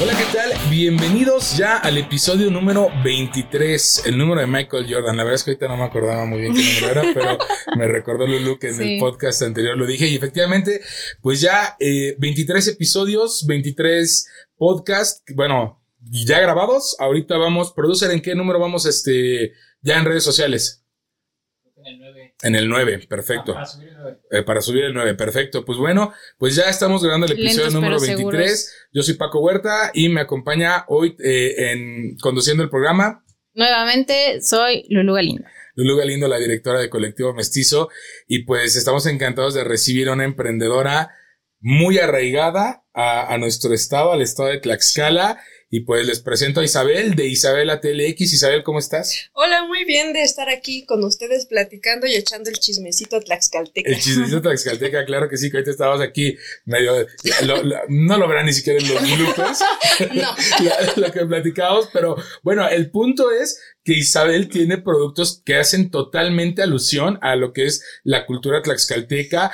Hola, ¿qué tal? Bienvenidos ya al episodio número 23, el número de Michael Jordan. La verdad es que ahorita no me acordaba muy bien qué número era, pero me recordó Lulu que en el podcast anterior lo dije. Y efectivamente, pues ya 23 episodios, 23 podcasts, bueno, ya grabados. Ahorita vamos, producer, ¿en qué número vamos ya en redes sociales? En el 9. En el 9, perfecto. Para subir el 9. Perfecto. Pues bueno, pues ya estamos grabando el episodio número 23. Seguros. Yo soy Paco Huerta y me acompaña hoy conduciendo el programa. Nuevamente soy Lulú Galindo. Lulú Galindo, la directora de Colectivo Mestizo. Y pues estamos encantados de recibir a una emprendedora muy arraigada a nuestro estado, al estado de Tlaxcala. Y pues les presento a Isabel de Isabela TLX. Isabel, ¿cómo estás? Hola, muy bien de estar aquí con ustedes platicando y echando el chismecito tlaxcalteca. El chismecito tlaxcalteca, claro que sí, que ahorita estabas aquí medio... no lo verán ni siquiera en los minutos. No. lo que platicamos, pero bueno, el punto es que Isabel tiene productos que hacen totalmente alusión a lo que es la cultura tlaxcalteca.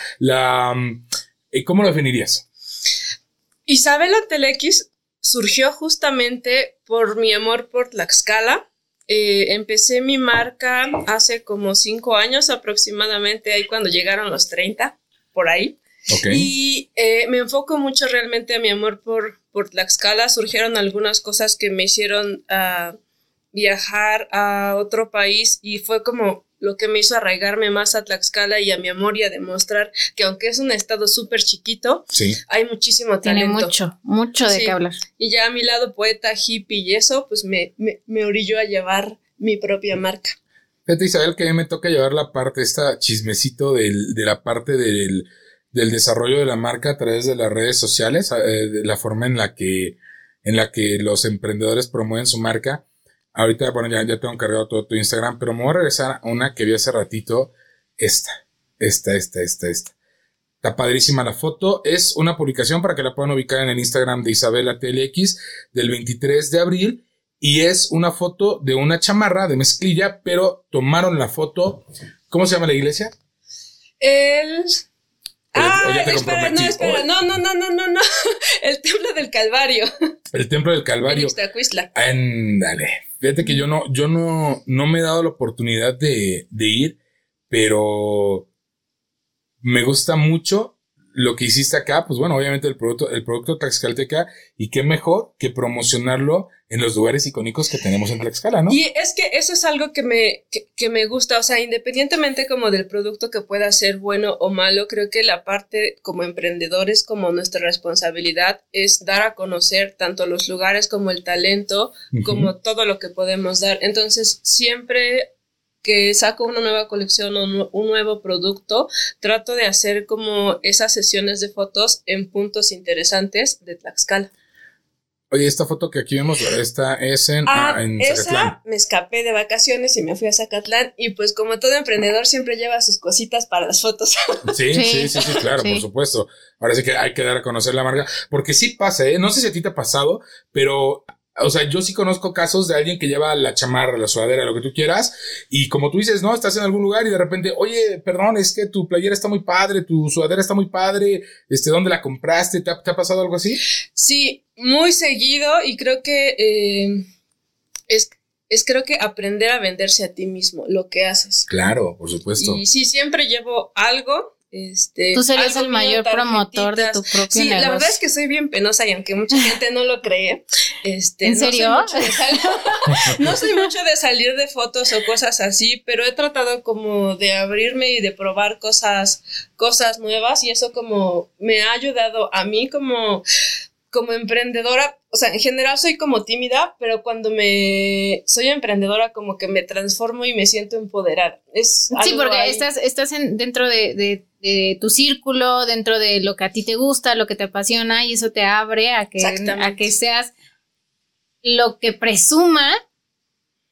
¿Cómo lo definirías? Isabela TLX surgió justamente por mi amor por Tlaxcala. Empecé mi marca hace como 5 años aproximadamente, ahí cuando llegaron los 30, por ahí. Okay. Y me enfoco mucho realmente a mi amor por Tlaxcala. Surgieron algunas cosas que me hicieron viajar a otro país y fue como lo que me hizo arraigarme más a Tlaxcala y a mi amor y a demostrar que aunque es un estado súper chiquito, sí, hay muchísimo talento. Tiene mucho de qué hablar. Y ya a mi lado poeta, hippie y eso, pues me orilló a llevar mi propia marca. Fíjate, Isabel, que a mí me toca llevar la parte, esta chismecito de la parte del desarrollo de la marca a través de las redes sociales, de la forma en la que los emprendedores promueven su marca. Ahorita, bueno, ya tengo cargado todo tu Instagram, pero me voy a regresar a una que vi hace ratito. Esta. Está padrísima la foto. Es una publicación para que la puedan ubicar en el Instagram de Isabela TLX del 23 de abril. Y es una foto de una chamarra de mezclilla, pero tomaron la foto. ¿Cómo se llama la iglesia? No. El Templo del Calvario. El Templo del Calvario. En Ixtacuistla. Ándale. Fíjate que yo no me he dado la oportunidad de ir, pero me gusta mucho lo que hiciste acá. Pues bueno, obviamente el producto tlaxcalteca, y qué mejor que promocionarlo en los lugares icónicos que tenemos en Tlaxcala, ¿no? Y es que eso es algo que me gusta, o sea, independientemente como del producto que pueda ser bueno o malo, creo que la parte como emprendedores, como nuestra responsabilidad es dar a conocer tanto los lugares como el talento, como todo lo que podemos dar. Entonces, siempre que saco una nueva colección o un nuevo producto, trato de hacer como esas sesiones de fotos en puntos interesantes de Tlaxcala. Oye, esta foto que aquí vemos, esta es en Zacatlán. Esa me escapé de vacaciones y me fui a Zacatlán, y pues como todo emprendedor siempre lleva sus cositas para las fotos. Sí, claro, sí. Por supuesto. Ahora sí que hay que dar a conocer la marca, porque sí pasa, ¿eh? No sé si a ti te ha pasado, pero... O sea, yo sí conozco casos de alguien que lleva la chamarra, la sudadera, lo que tú quieras, y como tú dices, no, estás en algún lugar y de repente, oye, perdón, es que tu playera está muy padre, tu sudadera está muy padre, ¿dónde la compraste? ¿Te ha pasado algo así? Sí, muy seguido, y creo que creo que aprender a venderse a ti mismo, lo que haces. Claro, por supuesto. Y sí, siempre llevo algo. Tú serías el mayor promotor de tu propio negocio. Sí, la verdad es que soy bien penosa, y aunque mucha gente no lo cree, ¿en serio? No soy mucho de salir de fotos o cosas así, pero he tratado como de abrirme y de probar cosas nuevas, y eso como me ha ayudado a mí como emprendedora. O sea, en general soy como tímida, pero cuando soy emprendedora como que me transformo y me siento empoderada. Sí, porque ahí estás dentro de tu círculo, dentro de lo que a ti te gusta, lo que te apasiona, y eso te abre a que seas lo que presuma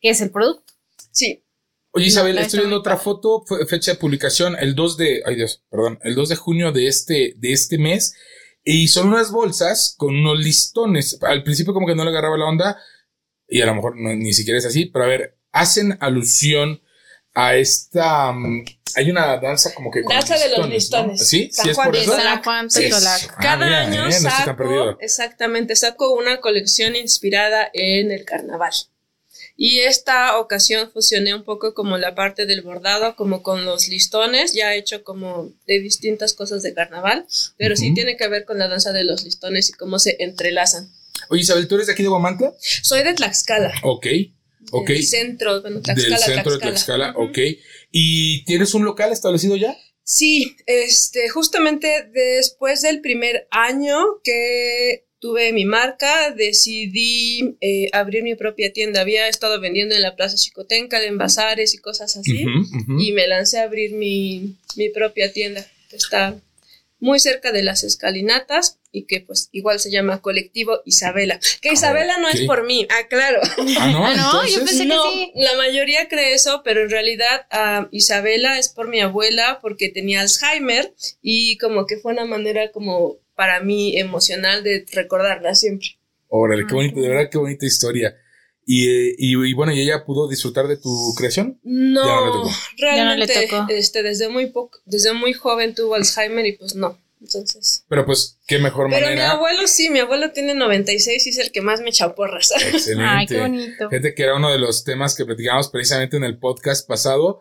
que es el producto. Sí. Oye, Isabel, estoy viendo otra foto, fecha de publicación, el 2 de junio de este mes. Y son unas bolsas con unos listones. Al principio como que no le agarraba la onda, y a lo mejor ni siquiera es así, pero a ver, hacen alusión a esta... hay una danza como que... Danza de los listones. ¿No? ¿Sí? San ¿sí Juan es por eso? San Juan Petolac. Sí. Cada año saco una colección inspirada en el carnaval. Y esta ocasión fusioné un poco como la parte del bordado, como con los listones, ya hecho como de distintas cosas de carnaval, pero sí tiene que ver con la danza de los listones y cómo se entrelazan. Oye, Isabel, ¿tú eres de aquí de Huamantla? Soy de Tlaxcala. Ok. Del centro de Tlaxcala. Ok. ¿Y tienes un local establecido ya? Sí, justamente después del primer año que tuve mi marca, decidí abrir mi propia tienda. Había estado vendiendo en la Plaza Xicotenca, en bazares y cosas así, y me lancé a abrir mi propia tienda, que está muy cerca de las escalinatas, y que pues igual se llama Colectivo Isabela. Que Isabela no es por mí, aclaro. ¿No? Yo pensé que sí. La mayoría cree eso, pero en realidad Isabela es por mi abuela, porque tenía Alzheimer, y como que fue una manera como para mí emocional de recordarla siempre. Órale, qué bonito, de verdad qué bonita historia. Y bueno, ¿y ella pudo disfrutar de tu creación? No, ya no le tocó. Realmente, desde muy joven tuvo Alzheimer y pues no. Entonces, pero pues, qué mejor manera. Pero mi abuelo tiene 96 y es el que más me echa porras. Excelente. Ay, qué bonito. Fíjate que era uno de los temas que platicábamos precisamente en el podcast pasado.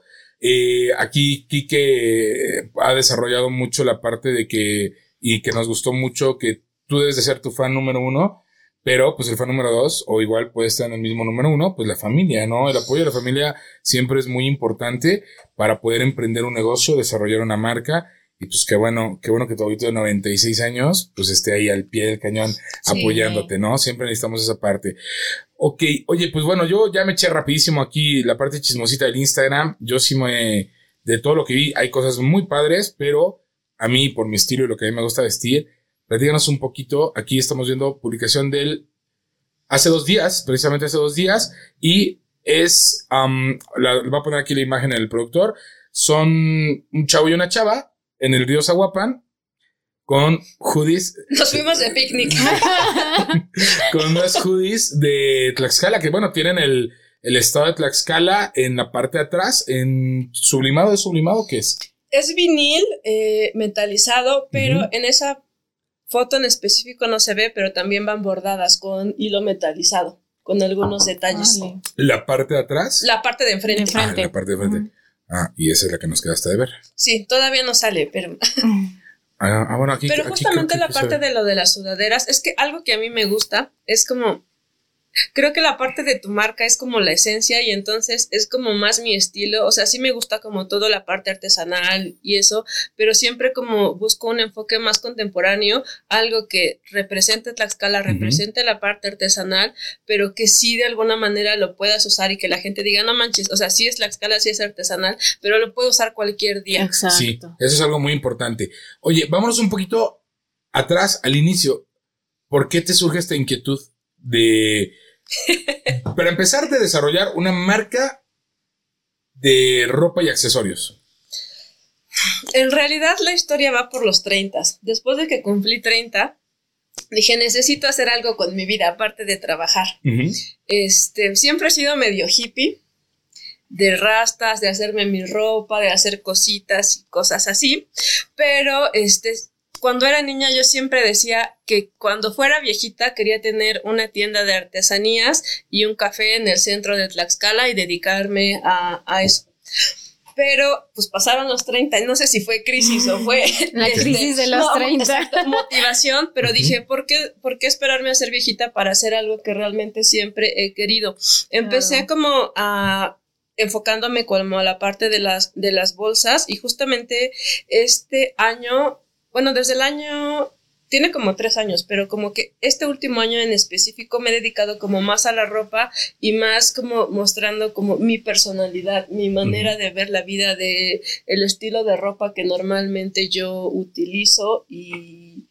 Aquí Quique ha desarrollado mucho la parte de que, y que nos gustó mucho, que tú debes de ser tu fan número 1, pero pues el fan número 2, o igual puede estar en el mismo número 1, pues la familia, ¿no? El apoyo de la familia siempre es muy importante para poder emprender un negocio, desarrollar una marca. Y pues qué bueno que tu abuelito de 96 años pues esté ahí al pie del cañón apoyándote, ¿no? Siempre necesitamos esa parte. Ok, oye, pues bueno, yo ya me eché rapidísimo aquí la parte chismosita del Instagram. Yo sí de todo lo que vi, hay cosas muy padres, pero a mí, por mi estilo y lo que a mí me gusta vestir, platícanos un poquito. Aquí estamos viendo publicación del hace dos días, y es, va a poner aquí la imagen del productor. Son un chavo y una chava en el río Zaguapan, con hoodies. Nos fuimos de picnic. Con unos hoodies de Tlaxcala, que bueno, tienen el estado de Tlaxcala en la parte de atrás, en sublimado. ¿De sublimado qué es? Es vinil metalizado, pero en esa foto en específico no se ve, pero también van bordadas con hilo metalizado, con algunos detalles. Ah, sí. ¿La parte de atrás? La parte de enfrente. La parte de enfrente. Ah, y esa es la que nos queda hasta de ver. Sí, todavía no sale, pero... bueno, aquí... Pero justamente aquí la parte de lo de las sudaderas, es que algo que a mí me gusta es como... Creo que la parte de tu marca es como la esencia, y entonces es como más mi estilo. O sea, sí me gusta como toda la parte artesanal y eso, pero siempre como busco un enfoque más contemporáneo, algo que represente Tlaxcala, represente la parte artesanal, pero que sí de alguna manera lo puedas usar y que la gente diga, no manches, o sea, sí es Tlaxcala, sí es artesanal, pero lo puedo usar cualquier día. Exacto. Sí, eso es algo muy importante. Oye, vámonos un poquito atrás, al inicio. ¿Por qué te surge esta inquietud para empezar de desarrollar una marca de ropa y accesorios? En realidad la historia va por los 30. Después de que cumplí 30, dije, necesito hacer algo con mi vida, aparte de trabajar. Siempre he sido medio hippie, de rastas, de hacerme mi ropa, de hacer cositas y cosas así. Pero cuando era niña yo siempre decía que cuando fuera viejita quería tener una tienda de artesanías y un café en el centro de Tlaxcala y dedicarme a eso. Pero pues pasaron los 30, y no sé si fue crisis o fue... La crisis de los 30. Exacto, motivación, pero dije, ¿por qué esperarme a ser viejita para hacer algo que realmente siempre he querido? Empecé como a... enfocándome como a la parte de las bolsas, y justamente este año... Bueno, desde el año, tiene como 3 años, pero como que este último año en específico me he dedicado como más a la ropa y más como mostrando como mi personalidad, mi manera de ver la vida, de el estilo de ropa que normalmente yo utilizo, y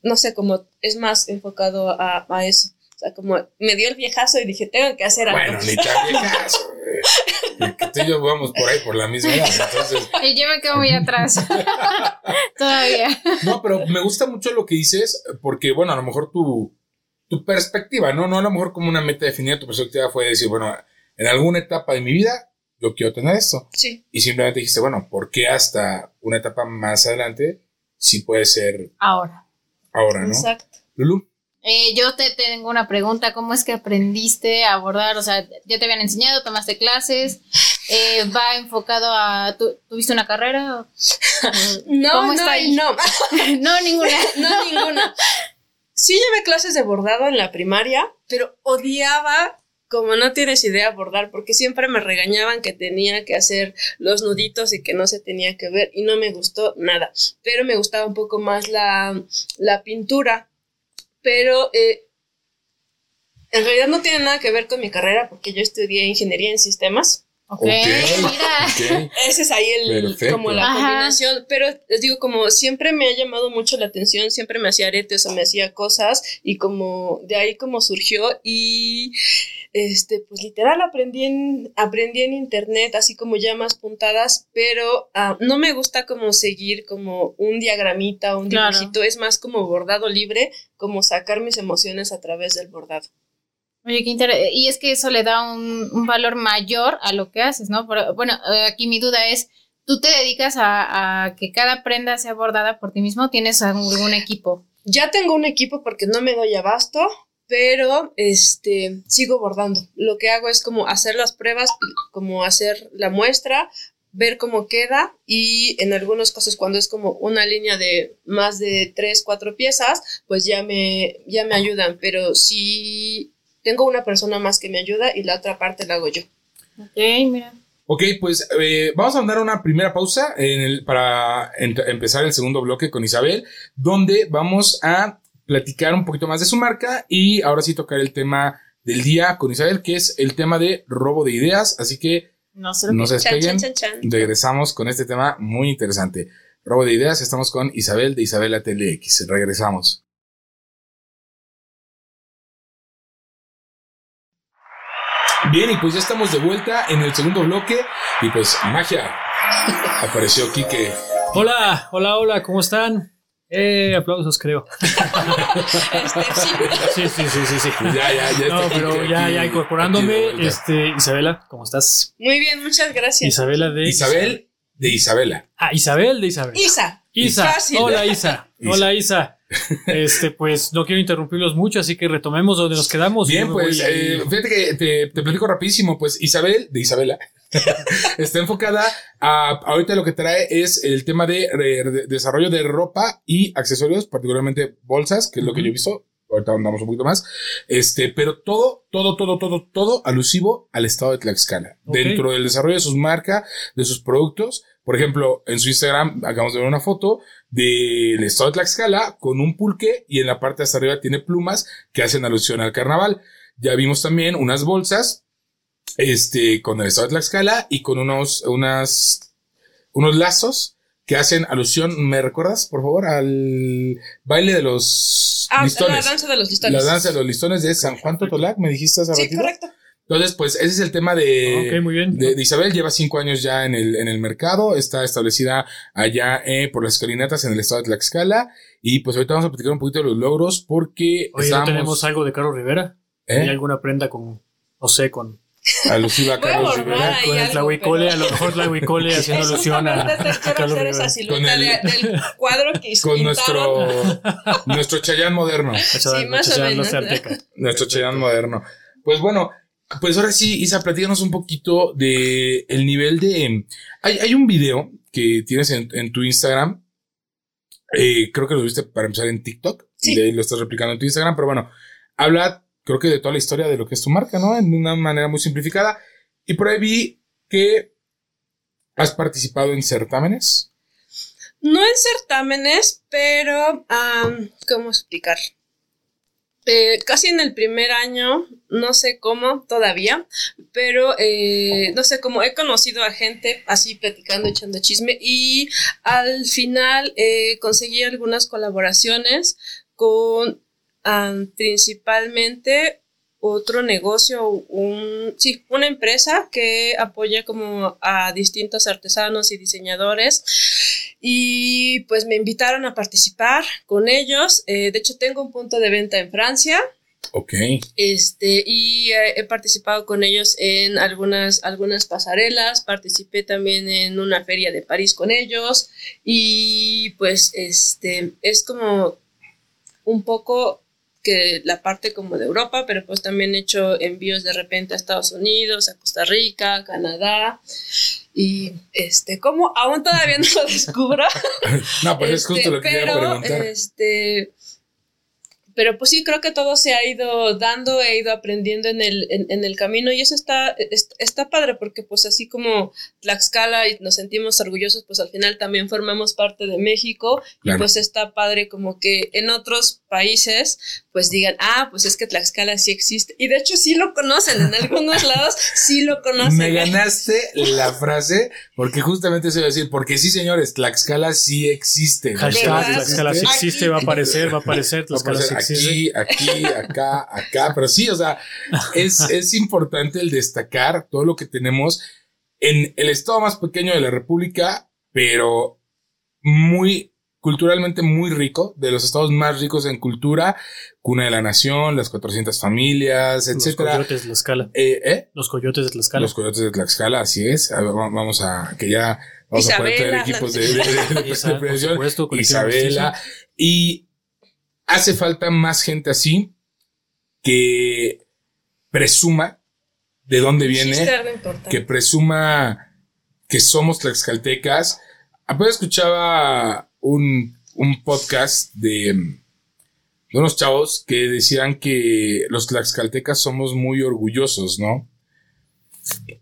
no sé, como es más enfocado a eso. O sea, como me dio el viejazo y dije, tengo que hacer algo. Bueno, ni tan viejazo. Tú y yo vamos por ahí, por la misma edad, entonces... Y yo me quedo muy atrás. Todavía. No, pero me gusta mucho lo que dices, porque, bueno, a lo mejor tu perspectiva, ¿no? No, a lo mejor como una meta definida, tu perspectiva fue decir, bueno, en alguna etapa de mi vida yo quiero tener esto. Sí. Y simplemente dijiste, bueno, ¿por qué hasta una etapa más adelante sí puede ser ahora? Ahora, ¿no? Exacto. Lulú. Yo te tengo una pregunta, ¿cómo es que aprendiste a bordar? O sea, ya te habían enseñado, tomaste clases, ¿va enfocado a... ¿Tuviste una carrera? No. No, ninguna. No, ninguna. Sí llevé clases de bordado en la primaria, pero odiaba, como no tienes idea, bordar, porque siempre me regañaban que tenía que hacer los nuditos y que no se tenía que ver, y no me gustó nada, pero me gustaba un poco más la pintura. Pero en realidad no tiene nada que ver con mi carrera porque yo estudié ingeniería en sistemas. Okay. Ese es ahí como la combinación. Pero les digo, como siempre me ha llamado mucho la atención, siempre me hacía aretes o me hacía cosas y como de ahí como surgió. Y pues literal aprendí en internet, así como ya más puntadas, pero no me gusta como seguir como un diagramita o un dibujito, es más como bordado libre, como sacar mis emociones a través del bordado. Oye, qué interesante. Y es que eso le da un valor mayor a lo que haces, ¿no? Pero, bueno, aquí mi duda es, ¿tú te dedicas a que cada prenda sea bordada por ti mismo o tienes algún equipo? Ya tengo un equipo porque no me doy abasto, pero sigo bordando. Lo que hago es como hacer las pruebas, como hacer la muestra, ver cómo queda, y en algunos casos cuando es como una línea de más de 3-4 piezas, pues ya me ayudan, pero sí tengo una persona más que me ayuda y la otra parte la hago yo. Ok, mira. Ok, pues vamos a dar una primera pausa para empezar el segundo bloque con Isabel, donde vamos a platicar un poquito más de su marca y ahora sí tocar el tema del día con Isabel, que es el tema de robo de ideas, así que no se despeguen. Regresamos con este tema muy interesante. Robo de ideas, estamos con Isabel de Isabela TLX. Regresamos. Bien, y pues ya estamos de vuelta en el segundo bloque y pues magia, apareció Quique. Hola, ¿cómo están? Aplausos, creo. Sí. Ya. No, pero ya incorporándome, Isabela, ¿cómo estás? Muy bien, muchas gracias. Isabel de Isabela. Ah, Isabel de Isabela. Isa. Hola, Isa. Pues no quiero interrumpirlos mucho, así que retomemos donde nos quedamos. Bien, pues fíjate que te platico rapidísimo. Pues Isabel de Isabela está enfocada ahorita lo que trae es el tema de desarrollo de ropa y accesorios, particularmente bolsas, que es lo que yo he visto. Ahorita andamos un poquito más. Pero todo alusivo al estado de Tlaxcala. Okay. Dentro del desarrollo de sus marcas, de sus productos. Por ejemplo, en su Instagram acabamos de ver una foto del estado de Tlaxcala con un pulque y en la parte de hasta arriba tiene plumas que hacen alusión al carnaval. Ya vimos también unas bolsas, con el estado de Tlaxcala y con unos lazos que hacen alusión, ¿me recuerdas, por favor? Al baile de los listones. La danza de los listones. La danza de los listones de San Juan Totolac, me dijiste hace ratito. Sí, correcto. Entonces, pues, ese es el tema de Isabel. Lleva 5 años ya en el mercado. Está establecida allá por las escalinatas en el estado de Tlaxcala. Y, pues, ahorita vamos a platicar un poquito de los logros porque ¿no tenemos algo de Caro Rivera? ¿Hay alguna prenda con alusiva a Carlos Rivera con el tlahuicole, a lo mejor tlahuicole haciendo alusión a Carlos Rivera con del cuadro que hizo con nuestro Chayán moderno, sí, más o menos nuestro Chayán moderno. Pues bueno, pues ahora sí, Isa, platícanos un poquito de el nivel de hay un video que tienes en tu Instagram, creo que lo viste para empezar en TikTok, sí. Y de ahí lo estás replicando en tu Instagram, pero bueno, habla creo que de toda la historia de lo que es tu marca, ¿no? En una manera muy simplificada. Y por ahí vi que has participado en certámenes. No en certámenes, pero ¿cómo explicar? Casi en el primer año, no sé cómo todavía, pero no sé cómo he conocido a gente así platicando, echando chisme, y al final conseguí algunas colaboraciones con principalmente otro negocio, una empresa que apoya como a distintos artesanos y diseñadores, y pues me invitaron a participar con ellos. De hecho tengo un punto de venta en Francia Ok. Y he participado con ellos en algunas pasarelas, participé también en una feria de París con ellos y pues es como un poco que la parte como de Europa, pero pues también he hecho envíos de repente a Estados Unidos, a Costa Rica, Canadá. Y como aún todavía no lo descubro. No, pues es justo lo que quería preguntar. Pero pues sí, creo que todo se ha ido dando, he ido aprendiendo en el camino y eso está padre porque pues así como Tlaxcala y nos sentimos orgullosos, pues al final también formamos parte de México. Claro. Y pues está padre como que en otros países pues digan, ah, pues es que Tlaxcala sí existe. Y de hecho sí lo conocen, en algunos lados sí lo conocen. Me ganaste la frase porque justamente se iba a decir, porque sí señores, Tlaxcala sí existe. Hashtag Tlaxcala sí existe, va a aparecer Tlaxcala sí existe. Aquí, acá, pero sí, o sea, es importante el destacar todo lo que tenemos en el estado más pequeño de la República, pero muy culturalmente muy rico, de los estados más ricos en cultura, cuna de la nación, las 400 familias, etcétera. Los coyotes de Tlaxcala. Los coyotes de Tlaxcala. Los coyotes de Tlaxcala, así es. A ver, vamos a poder traer equipos de prevención. Por supuesto, Isabela. Y hace falta más gente así que presuma de dónde viene, que presuma que somos tlaxcaltecas. Apenas escuchaba un podcast de unos chavos que decían que los tlaxcaltecas somos muy orgullosos, ¿no?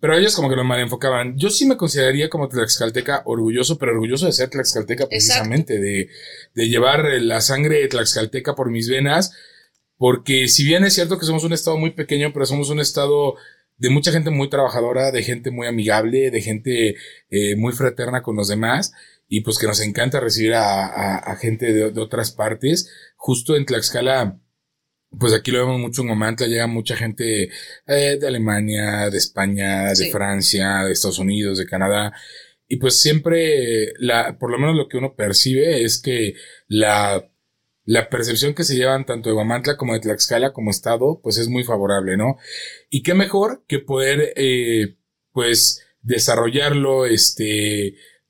Pero ellos como que lo mal enfocaban. Yo sí me consideraría como tlaxcalteca orgulloso, pero orgulloso de ser tlaxcalteca precisamente, de llevar la sangre tlaxcalteca por mis venas, porque si bien es cierto que somos un estado muy pequeño, pero somos un estado de mucha gente muy trabajadora, de gente muy amigable, de gente muy fraterna con los demás, y pues que nos encanta recibir a gente de otras partes. Justo en Tlaxcala, pues aquí lo vemos mucho en Omantla, llega mucha gente de Alemania, de España, de Francia, de Estados Unidos, de Canadá, y pues siempre, por lo menos lo que uno percibe es que la percepción que se llevan tanto de Omantla como de Tlaxcala como estado, pues es muy favorable, ¿no? Y qué mejor que poder, pues, desarrollarlo,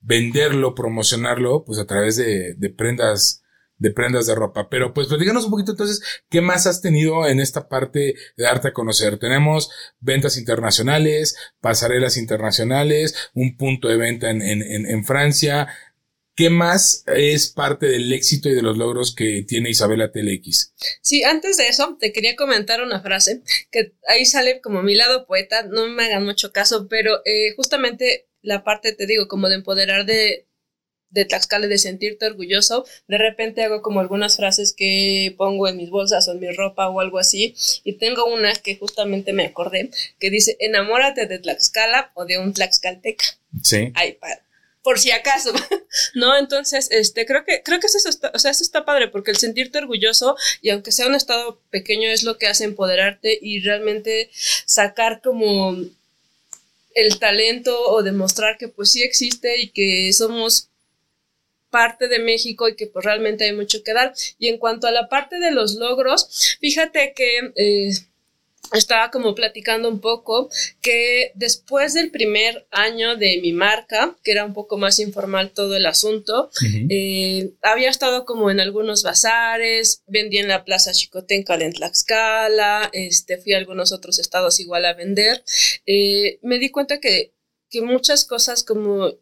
venderlo, promocionarlo, pues a través de prendas, de ropa. Pero pues platícanos un poquito entonces, ¿qué más has tenido en esta parte de darte a conocer? Tenemos ventas internacionales, pasarelas internacionales, un punto de venta en Francia. ¿Qué más es parte del éxito y de los logros que tiene Isabela TLX? Sí, antes de eso te quería comentar una frase que ahí sale como mi lado poeta, no me hagan mucho caso, pero justamente la parte, te digo, como de empoderar de Tlaxcala, de sentirte orgulloso, de repente hago como algunas frases que pongo en mis bolsas o en mi ropa o algo así, y tengo una que justamente me acordé, que dice, enamórate de Tlaxcala o de un tlaxcalteca. Sí. Ay, por si acaso, ¿no? Entonces, creo que eso está, o sea, eso está padre, porque el sentirte orgulloso, y aunque sea un estado pequeño, es lo que hace empoderarte y realmente sacar como el talento o demostrar que pues sí existe y que somos parte de México y que pues realmente hay mucho que dar. Y en cuanto a la parte de los logros, fíjate que estaba como platicando un poco que después del primer año de mi marca, que era un poco más informal todo el asunto, uh-huh, había estado como en algunos bazares, vendí en la Plaza Xicotenca de Tlaxcala, fui a algunos otros estados igual a vender. Me di cuenta que muchas cosas como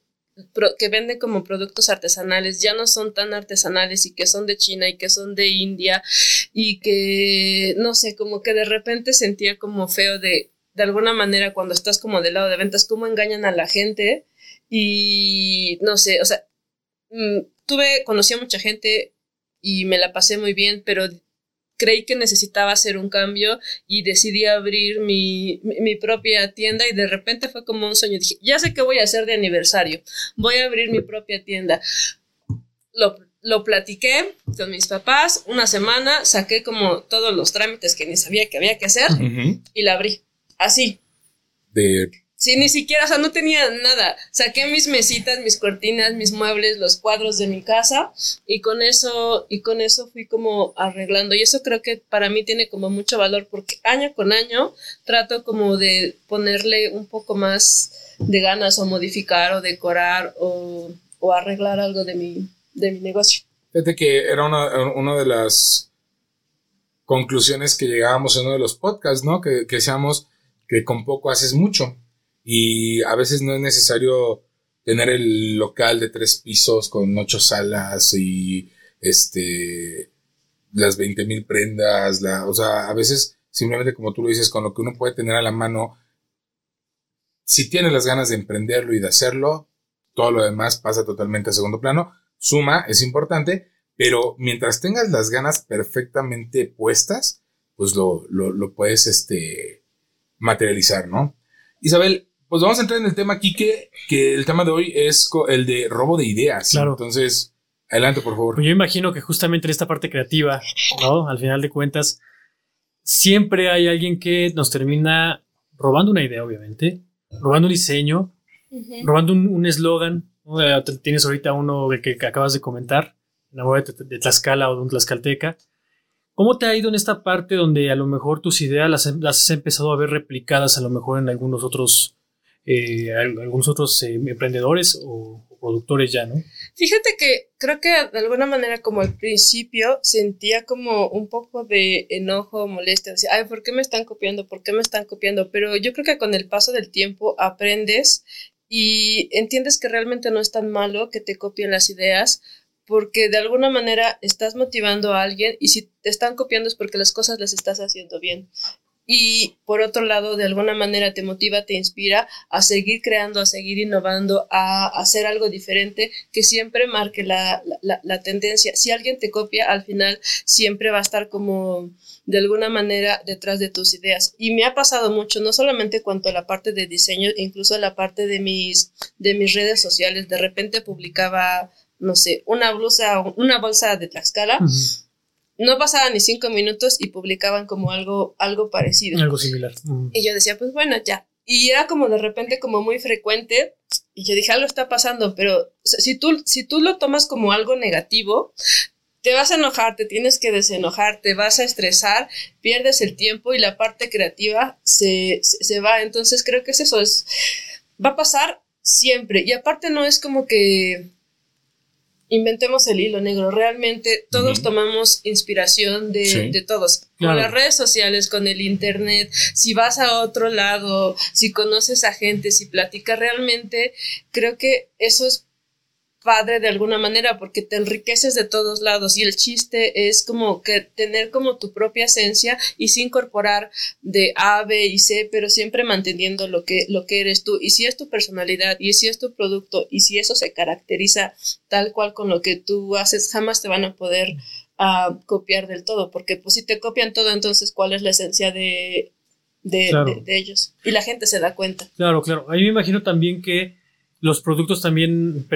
que venden como productos artesanales ya no son tan artesanales y que son de China y que son de India y que, no sé, como que de repente sentía como feo de alguna manera cuando estás como del lado de ventas, cómo engañan a la gente y no sé, o sea, conocí a mucha gente y me la pasé muy bien, pero creí que necesitaba hacer un cambio y decidí abrir mi propia tienda y de repente fue como un sueño. Dije, ya sé qué voy a hacer de aniversario, voy a abrir mi propia tienda. Lo platiqué con mis papás, una semana, saqué como todos los trámites que ni sabía que había que hacer, uh-huh, y la abrí, así. Sí, ni siquiera, o sea, no tenía nada. Saqué mis mesitas, mis cortinas, mis muebles, los cuadros de mi casa y con eso fui como arreglando. Y eso creo que para mí tiene como mucho valor porque año con año trato como de ponerle un poco más de ganas o modificar o decorar o arreglar algo de mi negocio. Fíjate que era una de las conclusiones que llegábamos en uno de los podcasts, ¿no? Que decíamos que con poco haces mucho. Y a veces no es necesario tener el local de 3 pisos con 8 salas y las 20,000 prendas. O sea, a veces simplemente, como tú lo dices, con lo que uno puede tener a la mano, si tiene las ganas de emprenderlo y de hacerlo, todo lo demás pasa totalmente a segundo plano. Suma, es importante, pero mientras tengas las ganas perfectamente puestas, pues lo puedes materializar, ¿no? Isabel, pues vamos a entrar en el tema, Quique, que el tema de hoy es el de robo de ideas. Claro. Entonces, adelante, por favor. Pues yo imagino que justamente en esta parte creativa, ¿no? Al final de cuentas, siempre hay alguien que nos termina robando una idea, obviamente, robando un diseño, uh-huh, robando un eslogan, ¿no? Tienes ahorita uno que acabas de comentar, una moda de Tlaxcala o de un tlaxcalteca. ¿Cómo te ha ido en esta parte donde a lo mejor tus ideas las has empezado a ver replicadas a lo mejor en algunos otros emprendedores o productores ya, ¿no? Fíjate que creo que de alguna manera como al principio sentía como un poco de enojo, molestia, decía, ay, ¿por qué me están copiando? ¿Por qué me están copiando? Pero yo creo que con el paso del tiempo aprendes y entiendes que realmente no es tan malo que te copien las ideas, porque de alguna manera estás motivando a alguien y si te están copiando es porque las cosas las estás haciendo bien. Y por otro lado, de alguna manera te motiva, te inspira a seguir creando, a seguir innovando, a hacer algo diferente que siempre marque la tendencia. Si alguien te copia, al final siempre va a estar como de alguna manera detrás de tus ideas. Y me ha pasado mucho, no solamente cuanto a la parte de diseño, incluso a la parte de mis redes sociales. De repente publicaba, no sé, una blusa o una bolsa de Tlaxcala, uh-huh, no pasaba ni 5 minutos y publicaban como algo parecido. Algo similar. Uh-huh. Y yo decía, pues bueno, ya. Y era como de repente como muy frecuente y yo dije, algo está pasando, pero o sea, si tú lo tomas como algo negativo, te vas a enojar, te tienes que desenojar, te vas a estresar, pierdes el tiempo y la parte creativa se va. Entonces creo que es eso, va a pasar siempre. Y aparte no es como que inventemos el hilo negro, realmente todos, uh-huh, tomamos inspiración de todos, claro, con las redes sociales, con el internet, si vas a otro lado, si conoces a gente, si platicas, realmente creo que eso es padre de alguna manera porque te enriqueces de todos lados y el chiste es como que tener como tu propia esencia y sí incorporar de A, B y C, pero siempre manteniendo lo que eres tú y si es tu personalidad y si es tu producto y si eso se caracteriza tal cual con lo que tú haces, jamás te van a poder copiar del todo, porque pues si te copian todo, entonces ¿cuál es la esencia de ellos? Y la gente se da cuenta. Claro, a mí me imagino también que los productos también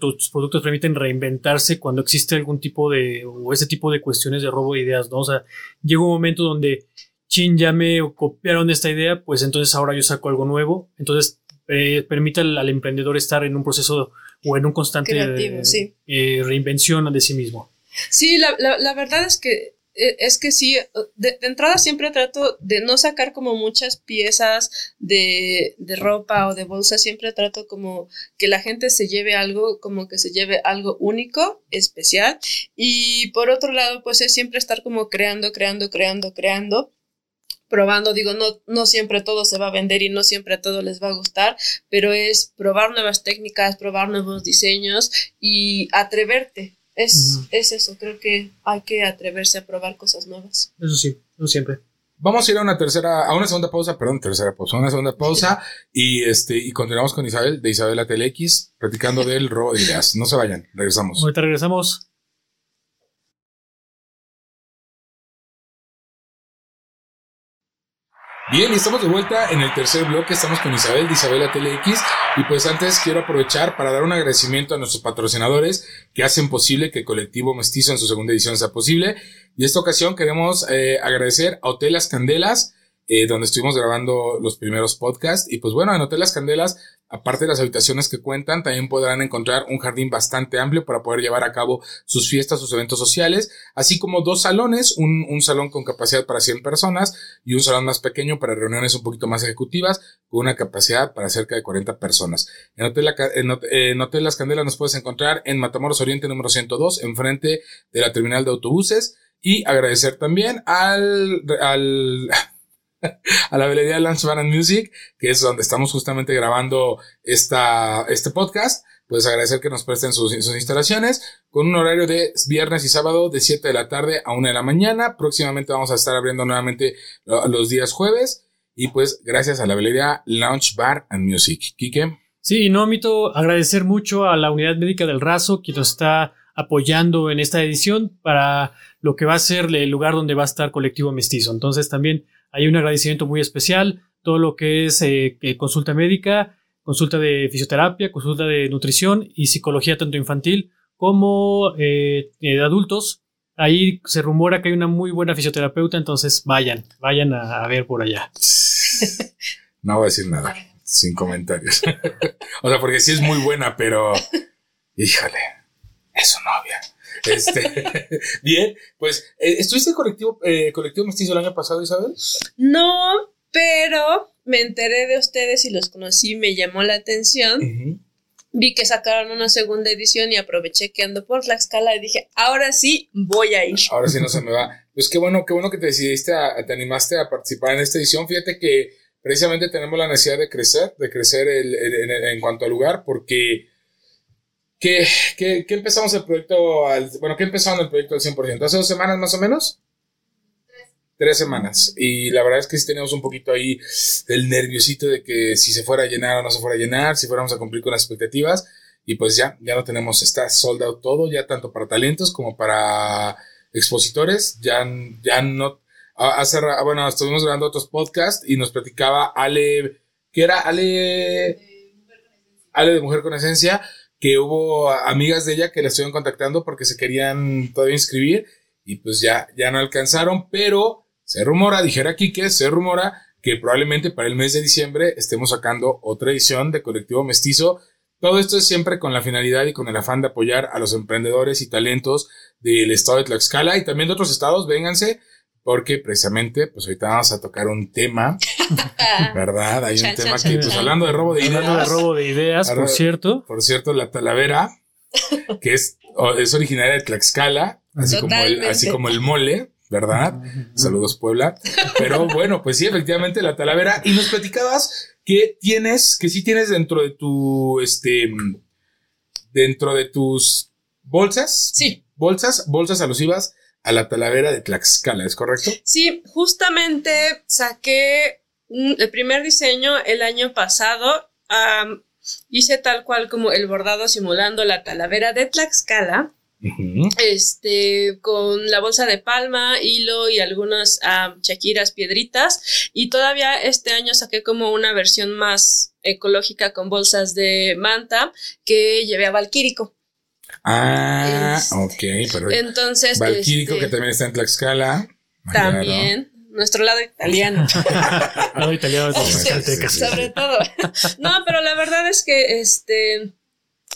tus productos permiten reinventarse cuando existe algún tipo o ese tipo de cuestiones de robo de ideas, ¿no? O sea, llega un momento donde, ya me copiaron esta idea, pues entonces ahora yo saco algo nuevo. Entonces, permite al emprendedor estar en un proceso o en un constante creativo, sí, reinvención de sí mismo. Sí, la verdad es que sí, de entrada siempre trato de no sacar como muchas piezas de ropa o de bolsa, siempre trato como que la gente se lleve algo, como que se lleve algo único, especial, y por otro lado pues es siempre estar como creando, probando, digo, no siempre todo se va a vender y no siempre a todo les va a gustar, pero es probar nuevas técnicas, probar nuevos diseños y atreverte. Es eso, creo que hay que atreverse a probar cosas nuevas. Eso sí, no siempre. Vamos a ir a una segunda pausa y continuamos con Isabel, de Isabela Telex, platicando del robo de ideas. No se vayan, regresamos. Ahorita regresamos. Bien, y estamos de vuelta en el tercer bloque, estamos con Isabel de Isabela Telex y pues antes quiero aprovechar para dar un agradecimiento a nuestros patrocinadores que hacen posible que Colectivo Mestizo en su segunda edición sea posible y esta ocasión queremos agradecer a Hotelas Candelas, donde estuvimos grabando los primeros podcasts. Y pues bueno, en Hotel Las Candelas, aparte de las habitaciones que cuentan, también podrán encontrar un jardín bastante amplio para poder llevar a cabo sus fiestas, sus eventos sociales, así como dos salones, un salón con capacidad para 100 personas y un salón más pequeño para reuniones un poquito más ejecutivas, con una capacidad para cerca de 40 personas. En Hotel Las Candelas nos puedes encontrar en Matamoros Oriente número 102, enfrente de la terminal de autobuses, y agradecer también a la Velería Lounge Bar & Music, que es donde estamos justamente grabando este podcast. Pues agradecer que nos presten sus instalaciones, con un horario de viernes y sábado de 7 de la tarde a 1 de la mañana. Próximamente vamos a estar abriendo nuevamente los días jueves. Y pues gracias a la Velería Lounge Bar & Music. Quique. Sí, no omito agradecer mucho a la Unidad Médica del Raso, que nos está apoyando en esta edición para lo que va a ser el lugar donde va a estar Colectivo Mestizo. Entonces también hay un agradecimiento muy especial. Todo lo que es consulta médica, consulta de fisioterapia, consulta de nutrición y psicología tanto infantil como de adultos. Ahí se rumora que hay una muy buena fisioterapeuta, entonces vayan a ver por allá. No voy a decir nada, sin comentarios. O sea, porque sí es muy buena, pero híjole, es su novia. Bien, pues, ¿estuviste colectivo Mestizo el año pasado, Isabel? No, pero me enteré de ustedes y los conocí, me llamó la atención. Uh-huh. Vi que sacaron una segunda edición y aproveché que ando por Tlaxcala y dije, ahora sí voy a ir. Ahora sí no se me va. Pues qué bueno que te decidiste, te animaste a participar en esta edición. Fíjate que precisamente tenemos la necesidad de crecer en cuanto al lugar, porque... ¿Qué empezamos el proyecto? ¿Qué empezaron el proyecto al 100%? ¿Hace 2 semanas más o menos? 3 semanas. Y la verdad es que sí teníamos un poquito ahí el nerviosito de que si se fuera a llenar o no se fuera a llenar, si fuéramos a cumplir con las expectativas. Y pues ya no tenemos, está sold out todo, ya tanto para talentos como para expositores. Ya no. Bueno, estuvimos grabando otros podcasts y nos platicaba Ale, ¿qué era? Ale de Mujer con Esencia, que hubo amigas de ella que la estuvieron contactando porque se querían todavía inscribir y pues ya no alcanzaron, pero se rumora que probablemente para el mes de diciembre estemos sacando otra edición de Colectivo Mestizo. Todo esto es siempre con la finalidad y con el afán de apoyar a los emprendedores y talentos del estado de Tlaxcala y también de otros estados. Vénganse, porque precisamente pues ahorita vamos a tocar un tema, ¿verdad? Hay un tema que pues hablando de robo de ideas. Por cierto, la talavera, que es originaria de Tlaxcala, así como el mole, ¿verdad? Saludos, Puebla. Pero bueno, pues sí, efectivamente la talavera. Y nos platicabas que sí tienes dentro de tus bolsas. Sí. Bolsas alusivas a la talavera de Tlaxcala, ¿es correcto? Sí, justamente saqué el primer diseño el año pasado. Hice tal cual como el bordado simulando la talavera de Tlaxcala. Uh-huh. Con la bolsa de palma, hilo y algunas chaquiras, piedritas. Y todavía este año saqué como una versión más ecológica con bolsas de manta que llevé a Valquírico. Ok, perfecto. Entonces, Valquírico, que también está en Tlaxcala. También, ¿no? Nuestro lado italiano. Lado italiano de Tlaxcaltecas. Sí. Sobre todo. No, pero la verdad es que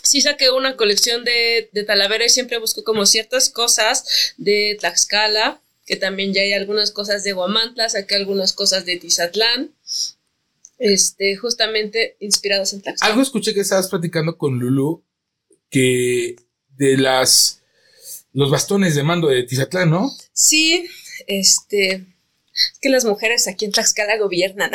sí saqué una colección de talavera y siempre busco como ciertas cosas de Tlaxcala, que también ya hay algunas cosas de Huamantla, saqué algunas cosas de Tizatlán. Justamente inspirados en Tlaxcala. Algo escuché que estabas platicando con Lulu, que de los bastones de mando de Tizatlán, ¿no? Sí, es que las mujeres aquí en Tlaxcala gobiernan.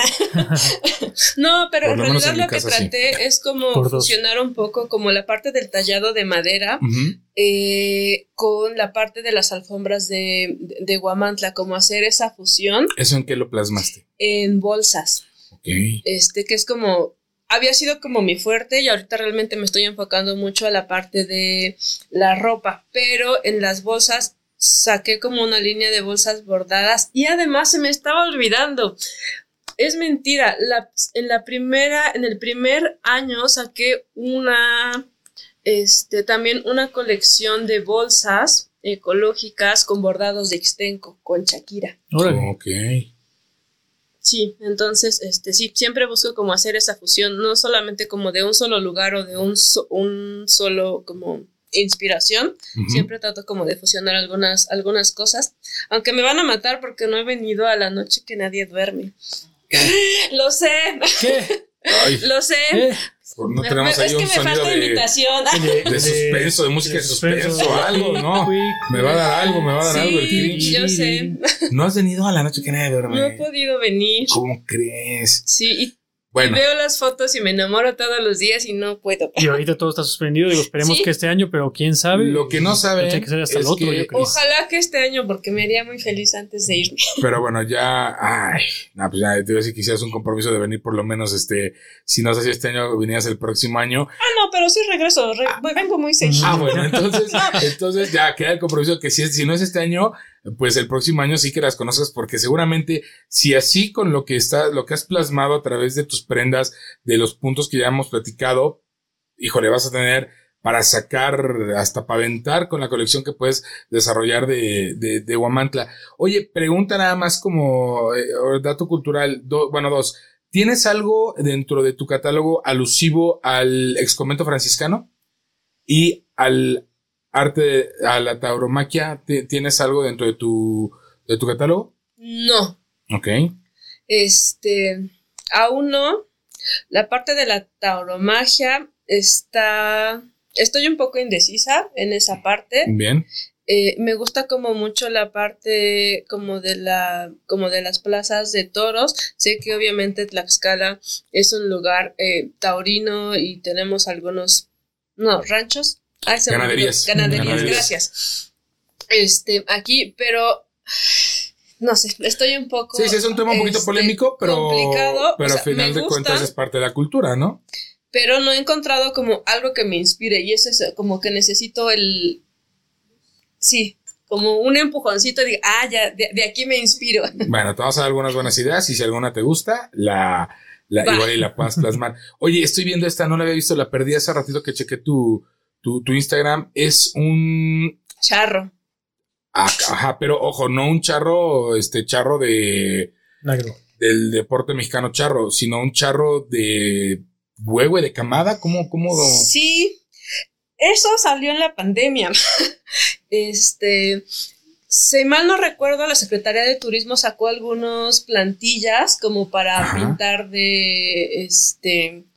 No, pero en realidad lo que traté es como fusionar un poco como la parte del tallado de madera, uh-huh, con la parte de las alfombras de Huamantla, como hacer esa fusión. ¿Eso en qué lo plasmaste? En bolsas. Okay. Que es como... había sido como mi fuerte y ahorita realmente me estoy enfocando mucho a la parte de la ropa, pero en las bolsas saqué como una línea de bolsas bordadas y además se me estaba olvidando. Es mentira, en el primer año saqué también una colección de bolsas ecológicas con bordados de Ixtenco, con Shakira. Órale. Ok. Sí, entonces, sí, siempre busco como hacer esa fusión, no solamente como de un solo lugar o de un solo como inspiración, uh-huh. Siempre trato como de fusionar algunas cosas, aunque me van a matar porque no he venido a la noche que nadie duerme. Lo sé. ¿Qué? Ay, lo sé. No tenemos ahí un sonido de suspenso, de música de suspenso o algo, ¿no? Me va a dar algo el cringe. Yo sé. No has venido a la noche que nadie duerme. No he podido venir. ¿Cómo crees? Sí, y veo las fotos y me enamoro todos los días y no puedo. Y ahorita todo está suspendido, digo, esperemos que este año, pero quién sabe. Lo que no sabe que ser hasta es el otro, que yo creo. Ojalá que este año, porque me haría muy feliz antes de irme. Pero bueno, ya, pues ya te voy a decir que hicieras un compromiso de venir por lo menos, si no sé si este año venías el próximo año. No, pero sí regreso, vengo muy seguido. Bueno, entonces ya queda el compromiso que si no es este año, pues el próximo año sí que las conozcas, porque seguramente si así con lo que has plasmado a través de tus prendas, de los puntos que ya hemos platicado, híjole, vas a tener para sacar hasta paventar con la colección que puedes desarrollar de Huamantla. Oye, pregunta nada más como dato cultural, dos. ¿Tienes algo dentro de tu catálogo alusivo al exconvento franciscano y al arte, a la tauromaquia? ¿Tienes algo dentro de tu catálogo? No. Ok. Aún no. La parte de la tauromaquia estoy un poco indecisa en esa parte. Bien. Me gusta como mucho la parte como de las plazas de toros. Sé que obviamente Tlaxcala es un lugar taurino y tenemos algunos ranchos. Ganaderías, gracias. Aquí, pero no sé, estoy un poco. Sí, es un tema un poquito polémico, pero complicado. Pero al final de cuentas es parte de la cultura, ¿no? Pero no he encontrado como algo que me inspire y eso es como que necesito como un empujoncito y digo, ya, de aquí me inspiro. Bueno, te vamos a dar algunas buenas ideas y si alguna te gusta, igual y la puedes plasmar. Oye, estoy viendo esta, no la había visto, la perdí hace ratito que chequé tu Instagram. Es un charro. Ajá, pero ojo, no un charro, charro de negro, del deporte mexicano charro, sino un charro de huevo y de camada, ¿cómo? Sí, eso salió en la pandemia. Si mal no recuerdo, la Secretaría de Turismo sacó algunas plantillas como para pintar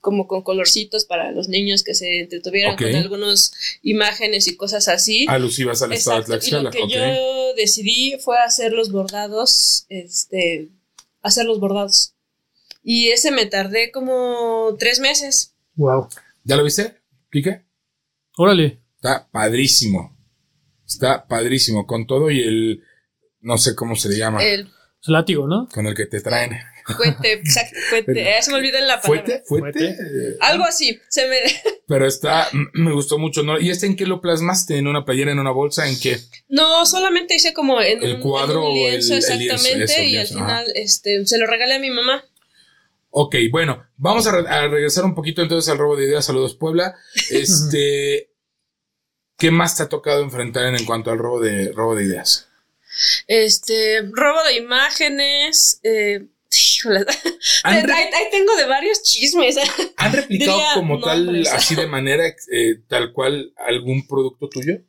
como con colorcitos para los niños que se entretuvieran con algunas imágenes y cosas así. Alusivas al estado de Tlaxcala. Y lo que yo decidí fue hacer los bordados, Y ese me tardé como 3 meses. Wow. ¿Ya lo viste, Kike? Órale. Está padrísimo, con todo y el, no sé cómo se le llama. El látigo, ¿no? Con el que te traen. Fuete, se me olvidó la palabra. ¿Fuete? Algo así, Pero me gustó mucho, ¿no? ¿Y en qué lo plasmaste? ¿En una playera, en una bolsa, en qué? No, solamente hice como en el cuadro, en un lienzo, exactamente, y al final se lo regalé a mi mamá. Ok, bueno, vamos a regresar un poquito entonces al robo de ideas. Saludos, Puebla. ¿Qué más te ha tocado enfrentar en cuanto al robo de ideas? Robo de imágenes. Ahí tengo de varios chismes. ¿Han replicado como tal, así de manera, tal cual, algún producto tuyo?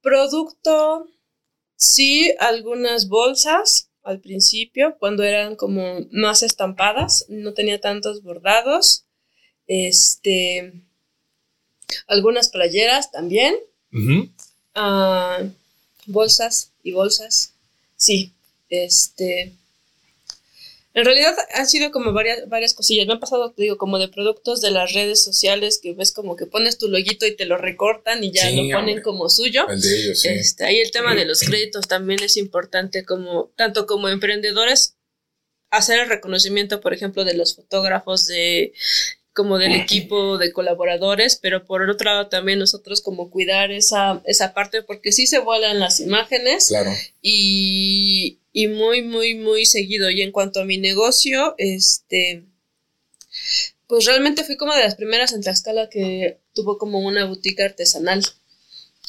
Producto, sí, algunas bolsas al principio, cuando eran como más estampadas, no tenía tantos bordados. Algunas playeras también, uh-huh. Bolsas, sí, en realidad han sido como varias cosillas, me han pasado, te digo, como de productos de las redes sociales que ves como que pones tu loguito y te lo recortan y ya lo ponen como suyo, el de ellos, sí. Ahí el tema de los créditos también es importante, como tanto como emprendedores, hacer el reconocimiento, por ejemplo, de los fotógrafos como del equipo de colaboradores, pero por otro lado también nosotros como cuidar esa parte, porque sí se vuelan las imágenes. Claro. Y muy, muy, muy seguido. Y en cuanto a mi negocio, pues realmente fui como de las primeras en Tlaxcala que tuvo como una boutique artesanal.